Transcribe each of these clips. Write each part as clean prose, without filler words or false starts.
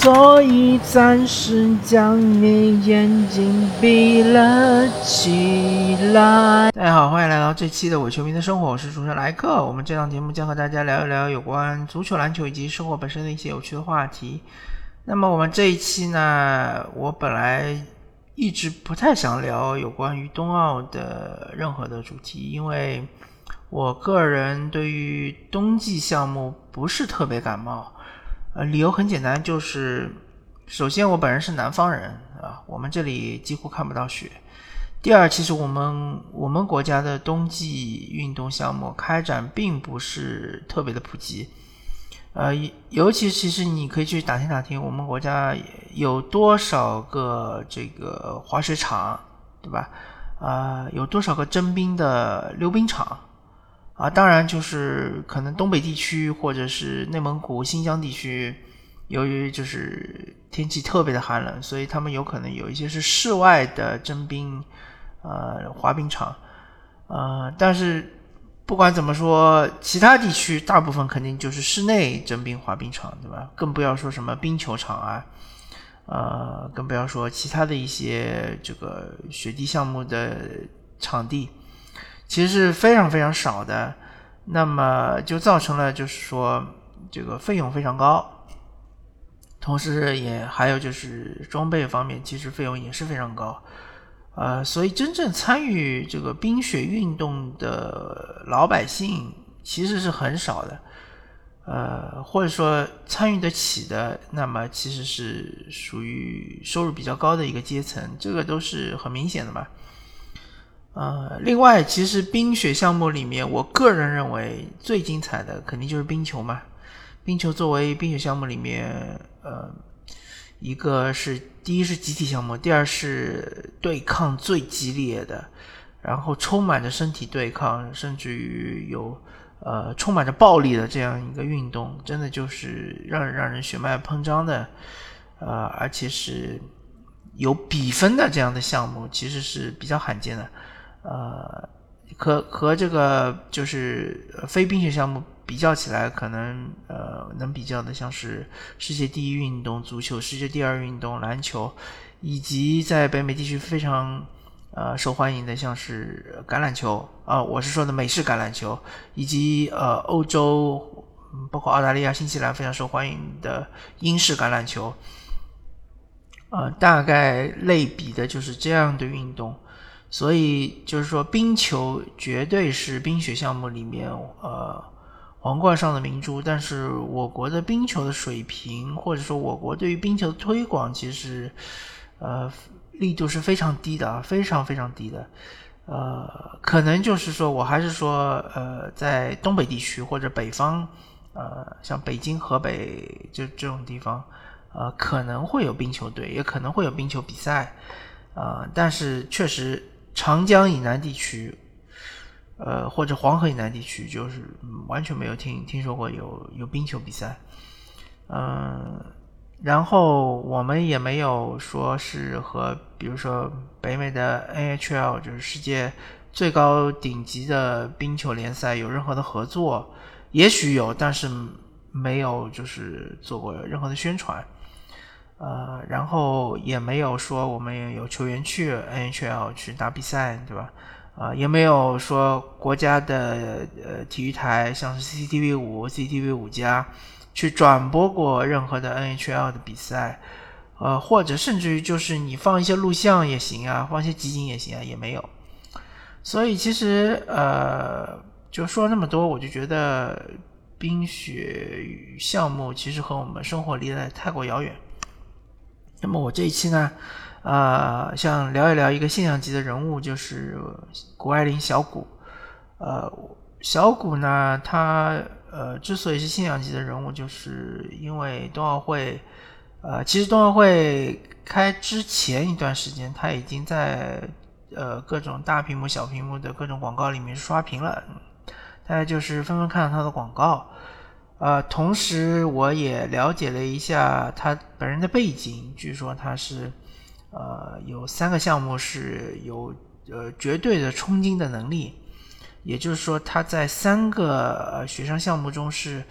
所以暂时将你眼睛闭了起来。大家好，欢迎来到这期的我球迷的生活，我是主持人莱克。我们这档节目将和大家聊一聊有关足球、篮球以及生活本身的一些有趣的话题。那么我们这一期呢，我本来一直不太想聊有关于冬奥的任何的主题，因为我个人对于冬季项目不是特别感冒。理由很简单，就是首先我本人是南方人啊，我们这里几乎看不到雪。第二，其实我们国家的冬季运动项目开展并不是特别的普及。尤其其实你可以去打听打听，我们国家有多少个这个滑雪场，对吧？有多少个征冰的溜冰场？啊，当然就是可能东北地区或者是内蒙古、新疆地区，由于就是天气特别的寒冷，所以他们有可能有一些是室外的征冰、滑冰场，但是不管怎么说，其他地区大部分肯定就是室内征冰、滑冰场，对吧？更不要说什么冰球场啊，更不要说其他的一些这个雪地项目的场地。其实是非常非常少的，那么就造成了就是说这个费用非常高，同时也还有就是装备方面其实费用也是非常高，所以真正参与这个冰雪运动的老百姓其实是很少的，或者说参与得起的，那么其实是属于收入比较高的一个阶层，这个都是很明显的嘛。另外其实冰雪项目里面，我个人认为最精彩的肯定就是冰球嘛。冰球作为冰雪项目里面，一个是第一是集体项目，第二是对抗最激烈的，然后充满着身体对抗，甚至于有充满着暴力的这样一个运动，真的就是让人血脉喷张的，而且是有比分的这样的项目其实是比较罕见的。和这个就是非冰雪项目比较起来，可能能比较的像是世界第一运动足球、世界第二运动篮球，以及在北美地区非常受欢迎的像是橄榄球啊，我是说的美式橄榄球，以及欧洲包括澳大利亚、新西兰非常受欢迎的英式橄榄球，大概类比的就是这样的运动。所以就是说冰球绝对是冰雪项目里面皇冠上的明珠，但是我国的冰球的水平或者说我国对于冰球的推广其实力度是非常低的，非常非常低的。可能就是说我还是说在东北地区或者北方，像北京、河北就这种地方，可能会有冰球队，也可能会有冰球比赛。但是确实长江以南地区或者黄河以南地区就是完全没有听说过有冰球比赛。然后我们也没有说是和比如说北美的 NHL 就是世界最高顶级的冰球联赛有任何的合作，也许有，但是没有就是做过任何的宣传。然后也没有说我们有球员去 NHL 去打比赛，对吧？也没有说国家的体育台像是 CCTV5 CCTV5 加去转播过任何的 NHL 的比赛，或者甚至于就是你放一些录像也行啊，放一些集锦也行啊，也没有。所以其实就说那么多，我就觉得冰雪项目其实和我们生活离得太过遥远。那么我这一期呢，想聊一聊一个现象级的人物，就是谷爱凌小谷。小谷呢，他之所以是现象级的人物，就是因为冬奥会，其实冬奥会开之前一段时间，他已经在各种大屏幕、小屏幕的各种广告里面刷屏了，大家就是纷纷看到他的广告。同时我也了解了一下他本人的背景，据说他是有3个项目是有绝对的冲金的能力，也就是说他在三个学生项目中是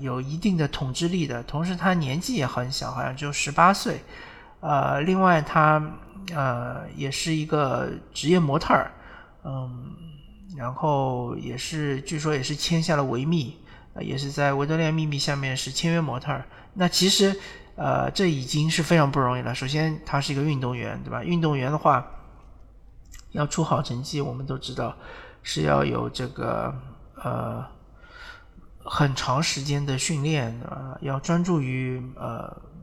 有一定的统治力的，同时他年纪也很小，好像只有18岁。另外他也是一个职业模特，然后也是据说也是签下了维密，也是在维多利亚秘密下面是签约模特。那其实这已经是非常不容易了。首先他是一个运动员，对吧？运动员的话要出好成绩，我们都知道是要有这个很长时间的训练，要专注于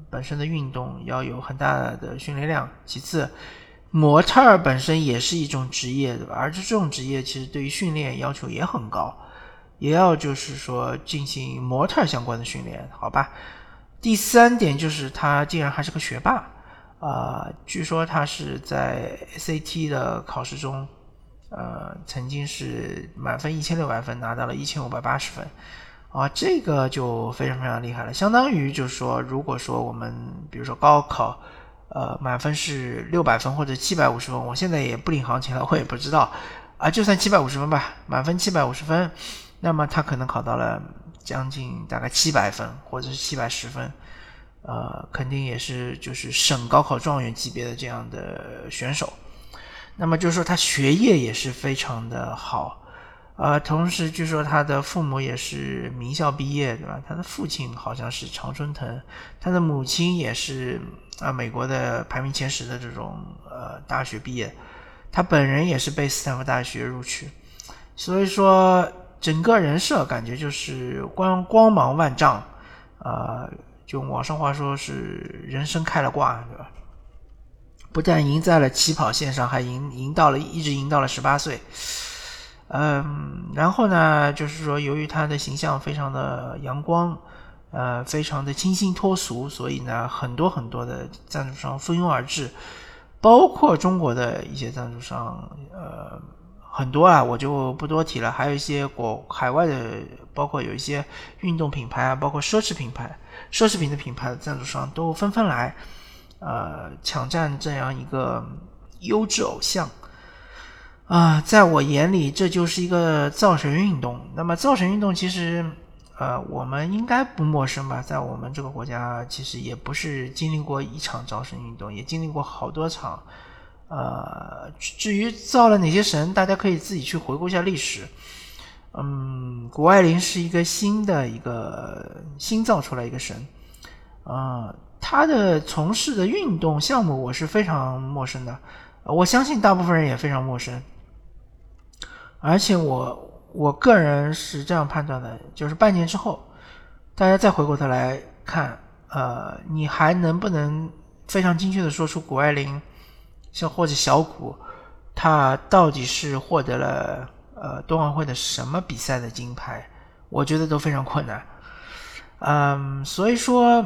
本身的运动，要有很大的训练量。其次模特本身也是一种职业，对吧？而这种职业其实对于训练要求也很高，也要就是说进行模特相关的训练，好吧。第三点就是他竟然还是个学霸，据说他是在 SAT 的考试中曾经是满分1600分拿到了1580分啊，这个就非常非常厉害了。相当于就是说如果说我们比如说高考满分是600分或者750分，我现在也不领行情了，我也不知道啊，就算750分吧，满分750分，那么他可能考到了将近大概700分或者是710分，肯定也是就是省高考状元级别的这样的选手。那么就是说他学业也是非常的好，同时据说他的父母也是名校毕业，对吧？他的父亲好像是常春藤，他的母亲也是美国的排名前10的这种大学毕业，他本人也是被斯坦福大学录取，所以说整个人设感觉就是光芒万丈，就网上话说是人生开了挂，对吧？不但赢在了起跑线上，还一直赢到了18岁。然后呢就是说由于他的形象非常的阳光，非常的清新脱俗，所以呢很多的赞助商蜂拥而至，包括中国的一些赞助商，很多啊，我就不多提了，还有一些海外的，包括有一些运动品牌啊，包括奢侈品的品牌的赞助商都纷纷来抢占这样一个优质偶像在我眼里这就是一个造神运动。那么造神运动其实我们应该不陌生吧，在我们这个国家其实也不是经历过一场造神运动，也经历过好多场。至于造了哪些神，大家可以自己去回顾一下历史。谷爱凌是一个新造出来一个神，他的从事的运动项目我是非常陌生的，我相信大部分人也非常陌生。而且我个人是这样判断的，就是半年之后大家再回过头来看，你还能不能非常精确的说出谷爱凌或者小谷他到底是获得了冬奥会的什么比赛的金牌，我觉得都非常困难。所以说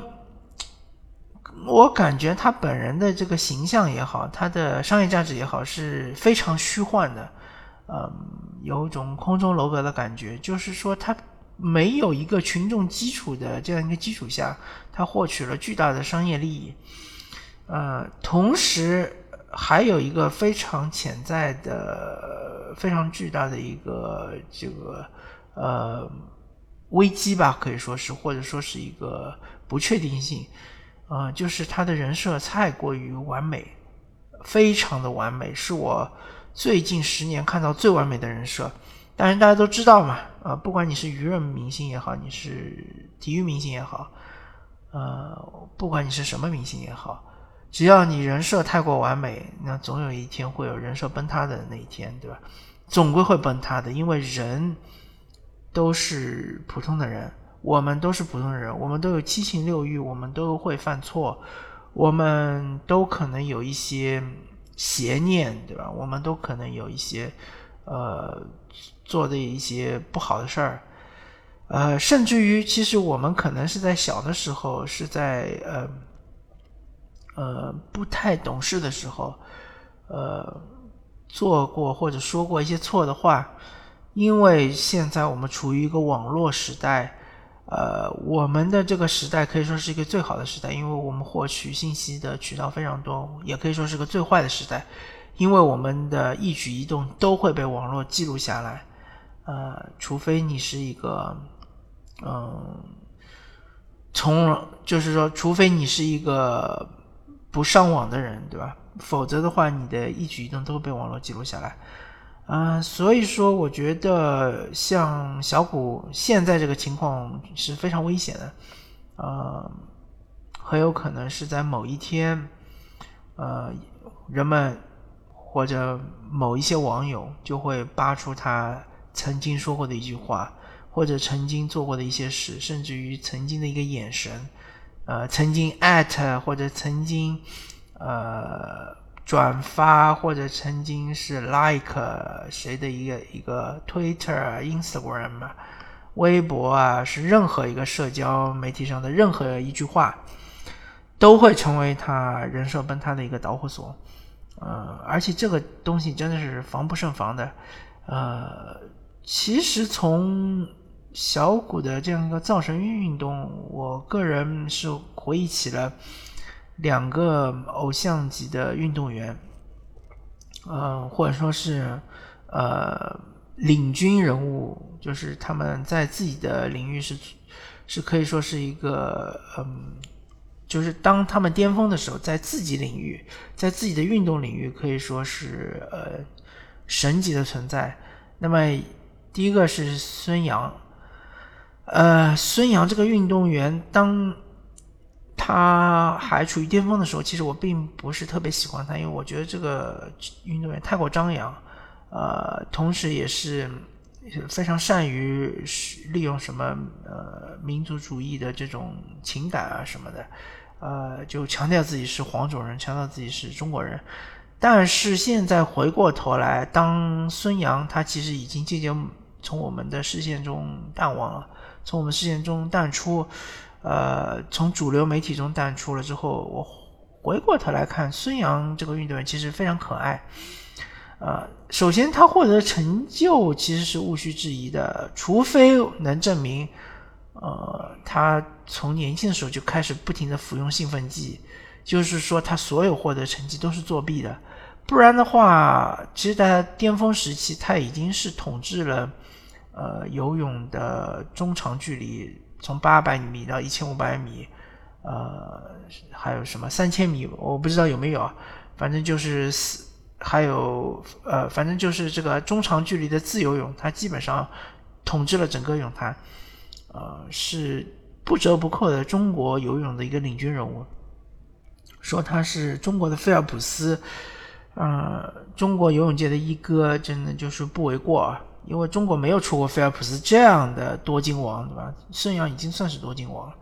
我感觉他本人的这个形象也好，他的商业价值也好，是非常虚幻的，有一种空中楼阁的感觉，就是说他没有一个群众基础的这样一个基础下，他获取了巨大的商业利益，同时还有一个非常潜在的非常巨大的一个这个危机吧，可以说是，或者说是一个不确定性。就是他的人设太过于完美，非常的完美，是我最近10年看到最完美的人设。当然大家都知道嘛，不管你是娱乐明星也好，你是体育明星也好，不管你是什么明星也好，只要你人设太过完美，那总有一天会有人设崩塌的那一天，对吧？总归会崩塌的，因为人都是普通的人，我们都是普通人，我们都有7情6欲，我们都会犯错，我们都可能有一些邪念，对吧？我们都可能有一些做的一些不好的事儿，甚至于其实我们可能是在小的时候，是在不太懂事的时候，做过或者说过一些错的话。因为现在我们处于一个网络时代，我们的这个时代可以说是一个最好的时代，因为我们获取信息的渠道非常多，也可以说是个最坏的时代，因为我们的一举一动都会被网络记录下来，除非你是一个就是说除非你是一个不上网的人，对吧？否则的话你的一举一动都会被网络记录下来。所以说我觉得像小谷现在这个情况是非常危险的，很有可能是在某一天，人们或者某一些网友就会扒出他曾经说过的一句话，或者曾经做过的一些事，甚至于曾经的一个眼神，曾经 at 或者曾经转发，或者曾经是 like 谁的一个 Twitter、Instagram、微博啊，是任何一个社交媒体上的任何一句话，都会成为他人设崩塌的一个导火索。而且这个东西真的是防不胜防的。其实从小谷的这样一个造神运动，我个人是回忆起了两个偶像级的运动员，或者说是领军人物，就是他们在自己的领域是可以说是一个就是当他们巅峰的时候，在自己领域，在自己的运动领域可以说是神级的存在。那么第一个是孙杨，孙杨这个运动员，当他还处于巅峰的时候，其实我并不是特别喜欢他，因为我觉得这个运动员太过张扬，同时也是非常善于利用什么民族主义的这种情感啊什么的，就强调自己是黄种人，强调自己是中国人。但是现在回过头来，当孙杨他其实已经渐渐从我们的视线中淡忘了，从我们视线中淡出，从主流媒体中淡出了之后，我回过头来看孙杨这个运动员其实非常可爱。首先他获得成就其实是无需质疑的，除非能证明他从年轻的时候就开始不停的服用兴奋剂，就是说他所有获得成绩都是作弊的，不然的话其实在巅峰时期他已经是统治了游泳的中长距离，从800米到1500米，还有什么3000米我不知道有没有，反正就是还有反正就是这个中长距离的自由泳，他基本上统治了整个泳坛，是不折不扣的中国游泳的一个领军人物。说他是中国的菲尔普斯，中国游泳界的一哥，真的就是不为过，因为中国没有出过菲尔普斯这样的多金王，对吧？孙杨已经算是多金王了。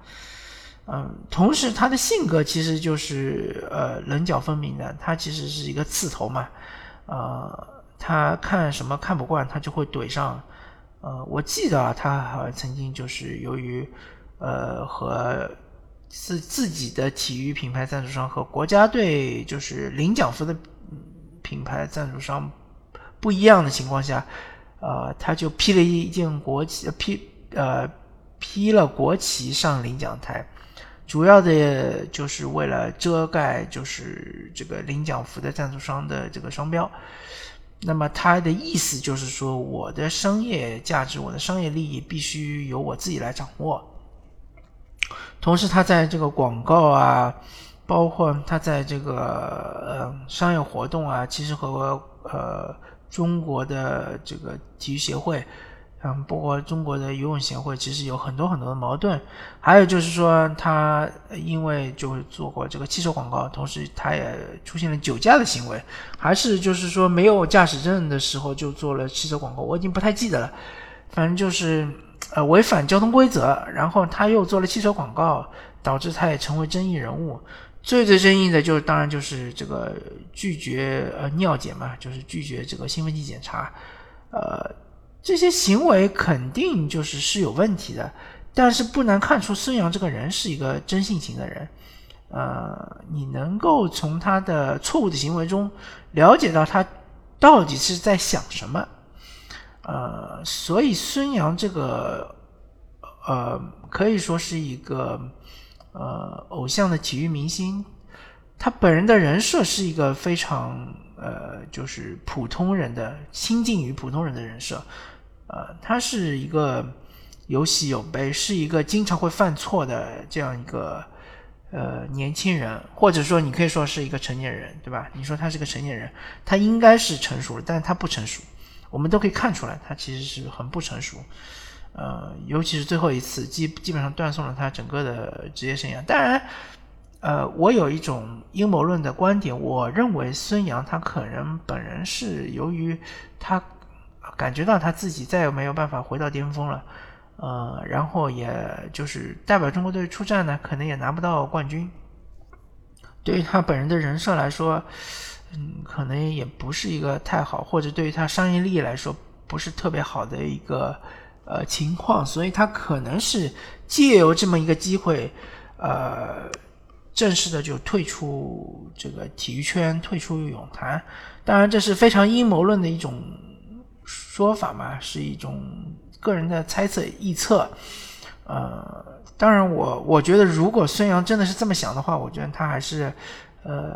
同时他的性格其实就是棱角分明的，他其实是一个刺头嘛，他看什么看不惯他就会怼上。我记得他好像曾经就是由于和自己的体育品牌赞助商和国家队就是领奖服的品牌赞助商不一样的情况下，他就披了一件国旗，披了国旗上领奖台，主要的就是为了遮盖就是这个领奖服的赞助商的这个商标。那么他的意思就是说，我的商业价值，我的商业利益必须由我自己来掌握。同时他在这个广告啊，包括他在这个商业活动啊，其实和中国的这个体育协会，包括中国的游泳协会其实有很多很多的矛盾。还有就是说他因为就做过这个汽车广告，同时他也出现了酒驾的行为，还是就是说没有驾驶证的时候就做了汽车广告，我已经不太记得了，反正就是违反交通规则，然后他又做了汽车广告，导致他也成为争议人物。最争议的就是当然就是这个拒绝尿检嘛，就是拒绝这个兴奋剂检查，这些行为肯定就是有问题的，但是不难看出孙杨这个人是一个真性情的人，你能够从他的错误的行为中了解到他到底是在想什么，所以孙杨这个可以说是一个偶像的体育明星，他本人的人设是一个非常就是普通人的，亲近于普通人的人设，他是一个有喜有悲，是一个经常会犯错的这样一个年轻人，或者说你可以说是一个成年人，对吧？你说他是个成年人，他应该是成熟，但是他不成熟，我们都可以看出来他其实是很不成熟。尤其是最后一次基本上断送了他整个的职业生涯。当然我有一种阴谋论的观点，我认为孙杨他可能本人是由于他感觉到他自己再也没有办法回到巅峰了，然后也就是代表中国队出战呢，可能也拿不到冠军。对于他本人的人设来说，可能也不是一个太好，或者对于他商业利益来说不是特别好的一个情况，所以他可能是借由这么一个机会，正式的就退出这个体育圈，退出泳坛。当然这是非常阴谋论的一种说法嘛，是一种个人的猜测臆测。当然我觉得如果孙杨真的是这么想的话，我觉得他还是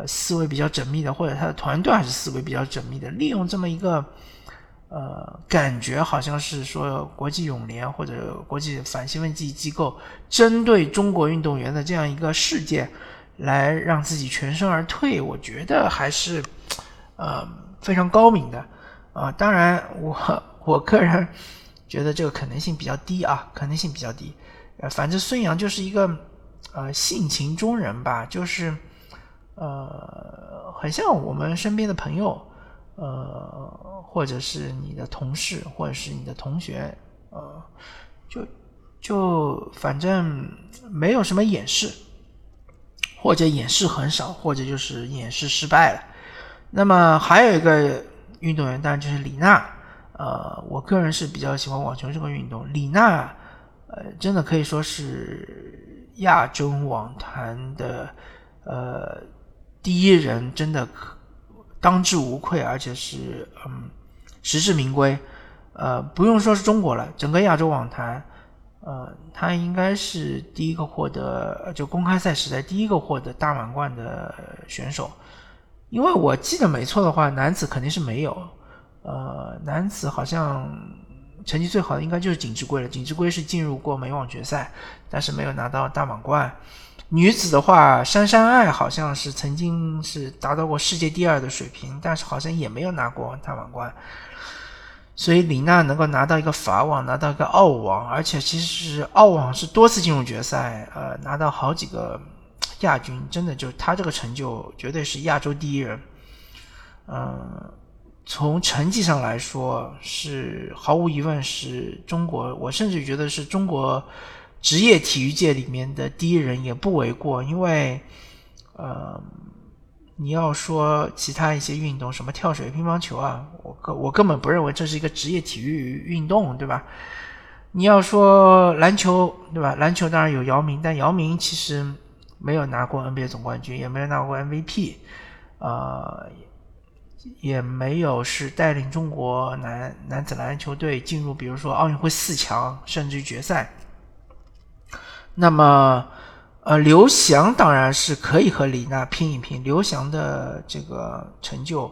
思维比较缜密的，或者他的团队还是思维比较缜密的，利用这么一个感觉好像是说国际泳联或者国际反兴奋剂机构针对中国运动员的这样一个事件来让自己全身而退，我觉得还是非常高明的。当然我个人觉得这个可能性比较低啊，可能性比较低。反正孙杨就是一个性情中人吧，就是很像我们身边的朋友，或者是你的同事，或者是你的同学，就反正没有什么掩饰，或者掩饰很少，或者就是掩饰失败了。那么还有一个运动员，当然就是李娜。我个人是比较喜欢网球这个运动，李娜真的可以说是亚洲网坛的第一人，真的当之无愧，而且是实至名归。不用说是中国了，整个亚洲网坛他应该是第一个获得就公开赛时代第一个获得大满贯的选手。因为我记得没错的话，男子肯定是没有，男子好像成绩最好的应该就是景志圭了，景志圭是进入过美网决赛，但是没有拿到大满贯。女子的话，杉杉爱好像是曾经是达到过世界第二的水平，但是好像也没有拿过大满贯。所以李娜能够拿到一个法网，拿到一个澳网，而且其实澳网是多次进入决赛，拿到好几个亚军，真的就她这个成就绝对是亚洲第一人。从成绩上来说是毫无疑问是中国，我甚至觉得是中国职业体育界里面的第一人也不为过。因为你要说其他一些运动，什么跳水、乒乓球啊，我根本不认为这是一个职业体育运动，对吧？你要说篮球，对吧？篮球当然有姚明，但姚明其实没有拿过 NBA 总冠军，也没有拿过 MVP，也没有是带领中国男子篮球队进入比如说奥运会四强甚至决赛。那么刘翔当然是可以和李娜拼一拼，刘翔的这个成就，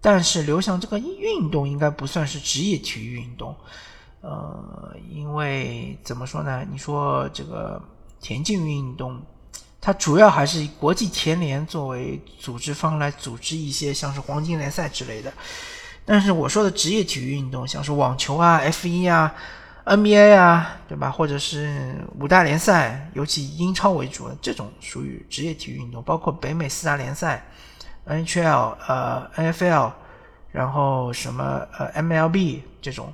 但是刘翔这个运动应该不算是职业体育运动。因为怎么说呢，你说这个田径运动它主要还是以国际田联作为组织方来组织一些像是黄金联赛之类的，但是我说的职业体育运动，像是网球啊、F1 啊、NBA 啊，对吧？或者是五大联赛，尤其以英超为主，这种属于职业体育运动，包括北美四大联赛、NHL、NFL， 然后什么MLB 这种。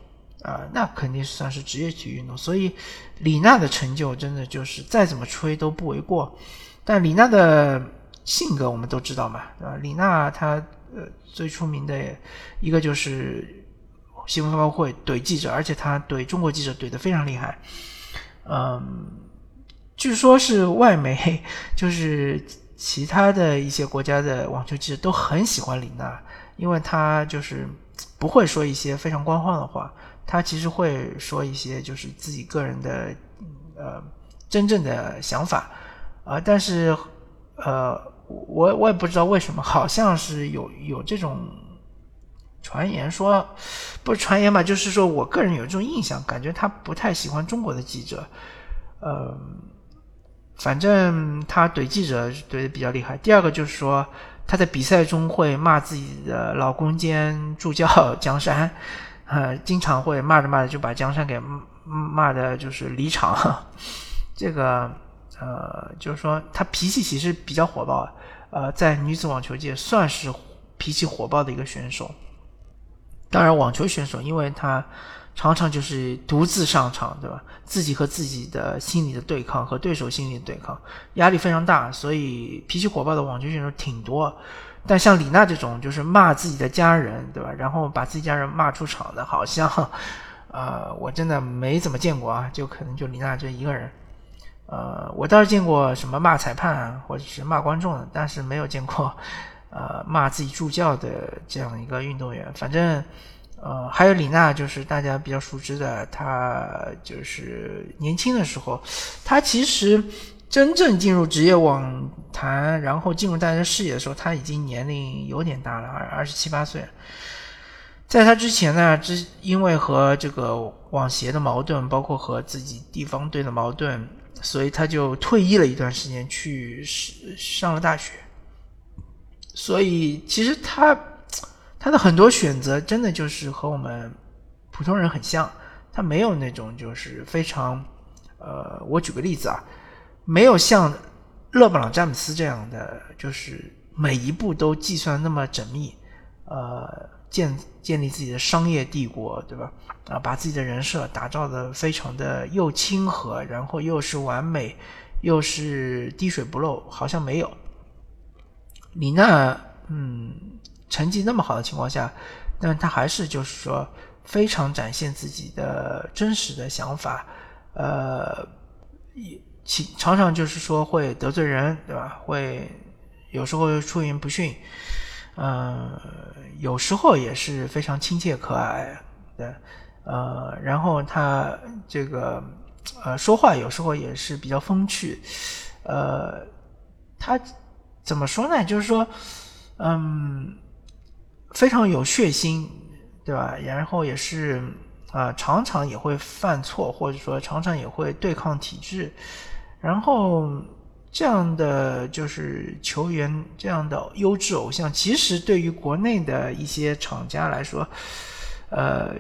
那肯定算是职业体育运动，所以李娜的成就真的就是再怎么吹都不为过。但李娜的性格我们都知道嘛，李娜她最出名的一个就是新闻发布会怼记者，而且她怼中国记者怼得非常厉害。据说是外媒，就是其他的一些国家的网球记者都很喜欢李娜，因为她就是不会说一些非常官方的话，他其实会说一些就是自己个人的真正的想法。但是我也不知道为什么，好像是有这种传言说不是传言吧，就是说我个人有这种印象，感觉他不太喜欢中国的记者，反正他怼记者怼得比较厉害。第二个就是说他在比赛中会骂自己的老公兼助教江山，经常会骂着骂着就把江山给骂的就是离场。这个就是说他脾气其实比较火爆，在女子网球界算是脾气火爆的一个选手。当然网球选手因为他常常就是独自上场，对吧，自己和自己的心理的对抗和对手心理的对抗压力非常大，所以脾气火爆的网球选手挺多。但像李娜这种就是骂自己的家人，对吧，然后把自己家人骂出场的，好像我真的没怎么见过啊，就可能就李娜这一个人。我倒是见过什么骂裁判啊，或者是骂观众的，但是没有见过骂自己助教的这样一个运动员。反正还有李娜，就是大家比较熟知的，她就是年轻的时候，她其实真正进入职业网坛，然后进入大家视野的时候，她已经年龄有点大了，27、28岁。在她之前呢，因为和这个网协的矛盾，包括和自己地方队的矛盾，所以她就退役了一段时间，去上了大学。所以其实他的很多选择真的就是和我们普通人很像，他没有那种就是非常我举个例子啊，没有像勒布朗詹姆斯这样的就是每一步都计算那么缜密，建立自己的商业帝国，对吧，把自己的人设打造的非常的又亲和，然后又是完美又是滴水不漏，好像没有。李娜成绩那么好的情况下，但她还是就是说非常展现自己的真实的想法，常常就是说会得罪人，对吧，会有时候出言不逊，有时候也是非常亲切可爱的，然后她这个说话有时候也是比较风趣，她怎么说呢？就是说，非常有血腥，对吧？然后也是常常也会犯错，或者说常常也会对抗体制。然后这样的就是球员，这样的优质偶像，其实对于国内的一些厂家来说，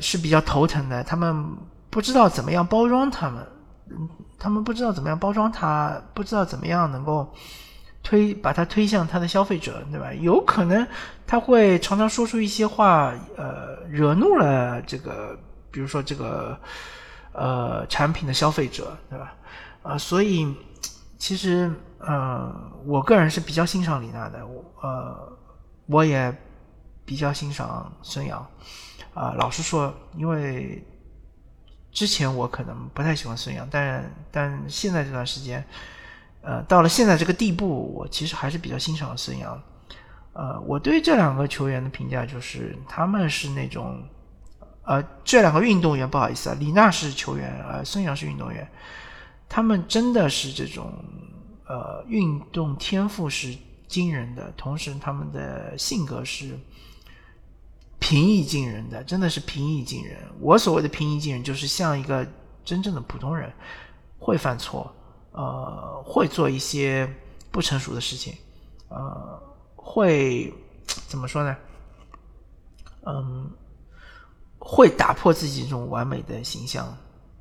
是比较头疼的。他们不知道怎么样包装他们，他们不知道怎么样包装他，不知道怎么样能够把它推向他的消费者，对吧？有可能他会常常说出一些话，惹怒了这个，比如说这个产品的消费者，对吧？所以其实我个人是比较欣赏李娜的，我也比较欣赏孙杨。老实说，因为之前我可能不太喜欢孙杨，但现在这段时间。到了现在这个地步，我其实还是比较欣赏孙杨。我对这两个球员的评价就是，他们是那种，这两个运动员，不好意思啊，李娜是球员，孙杨是运动员，他们真的是这种，运动天赋是惊人的，同时他们的性格是平易近人的，真的是平易近人。我所谓的平易近人，就是像一个真正的普通人，会犯错。会做一些不成熟的事情，会怎么说呢？会打破自己这种完美的形象，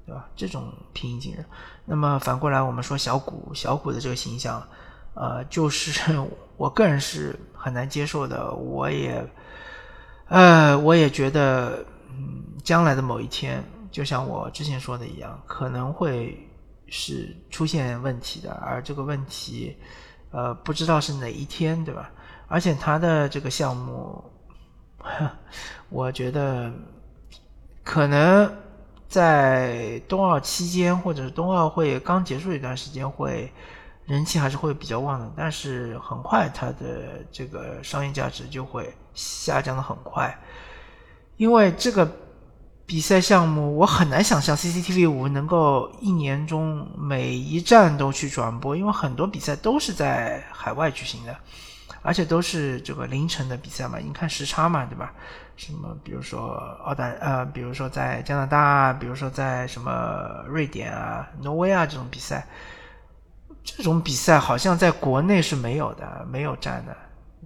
对吧？这种平易近人。那么反过来，我们说小谷的这个形象，就是我个人是很难接受的。我也觉得，将来的某一天，就像我之前说的一样，可能会。是出现问题的，而这个问题不知道是哪一天，对吧？而且他的这个项目我觉得可能在冬奥期间或者冬奥会刚结束一段时间会人气还是会比较旺的，但是很快他的这个商业价值就会下降的很快，因为这个比赛项目我很难想象 CCTV5 能够一年中每一站都去转播，因为很多比赛都是在海外举行的，而且都是这个凌晨的比赛嘛，你看时差嘛，对吧？什么比如说比如说在加拿大，比如说在什么瑞典啊、挪威啊这种比赛好像在国内是没有的，没有站的，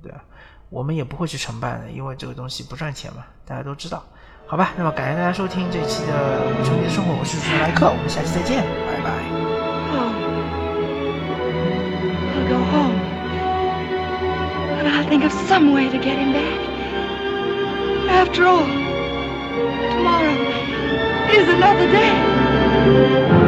对吧？我们也不会去承办的，因为这个东西不赚钱嘛，大家都知道。好吧，那么感谢大家收听这一期的《无成年生活》，我是主持人莱克，我们下期再见，拜拜。I'll think of some way to get him back. After all, tomorrow is another day.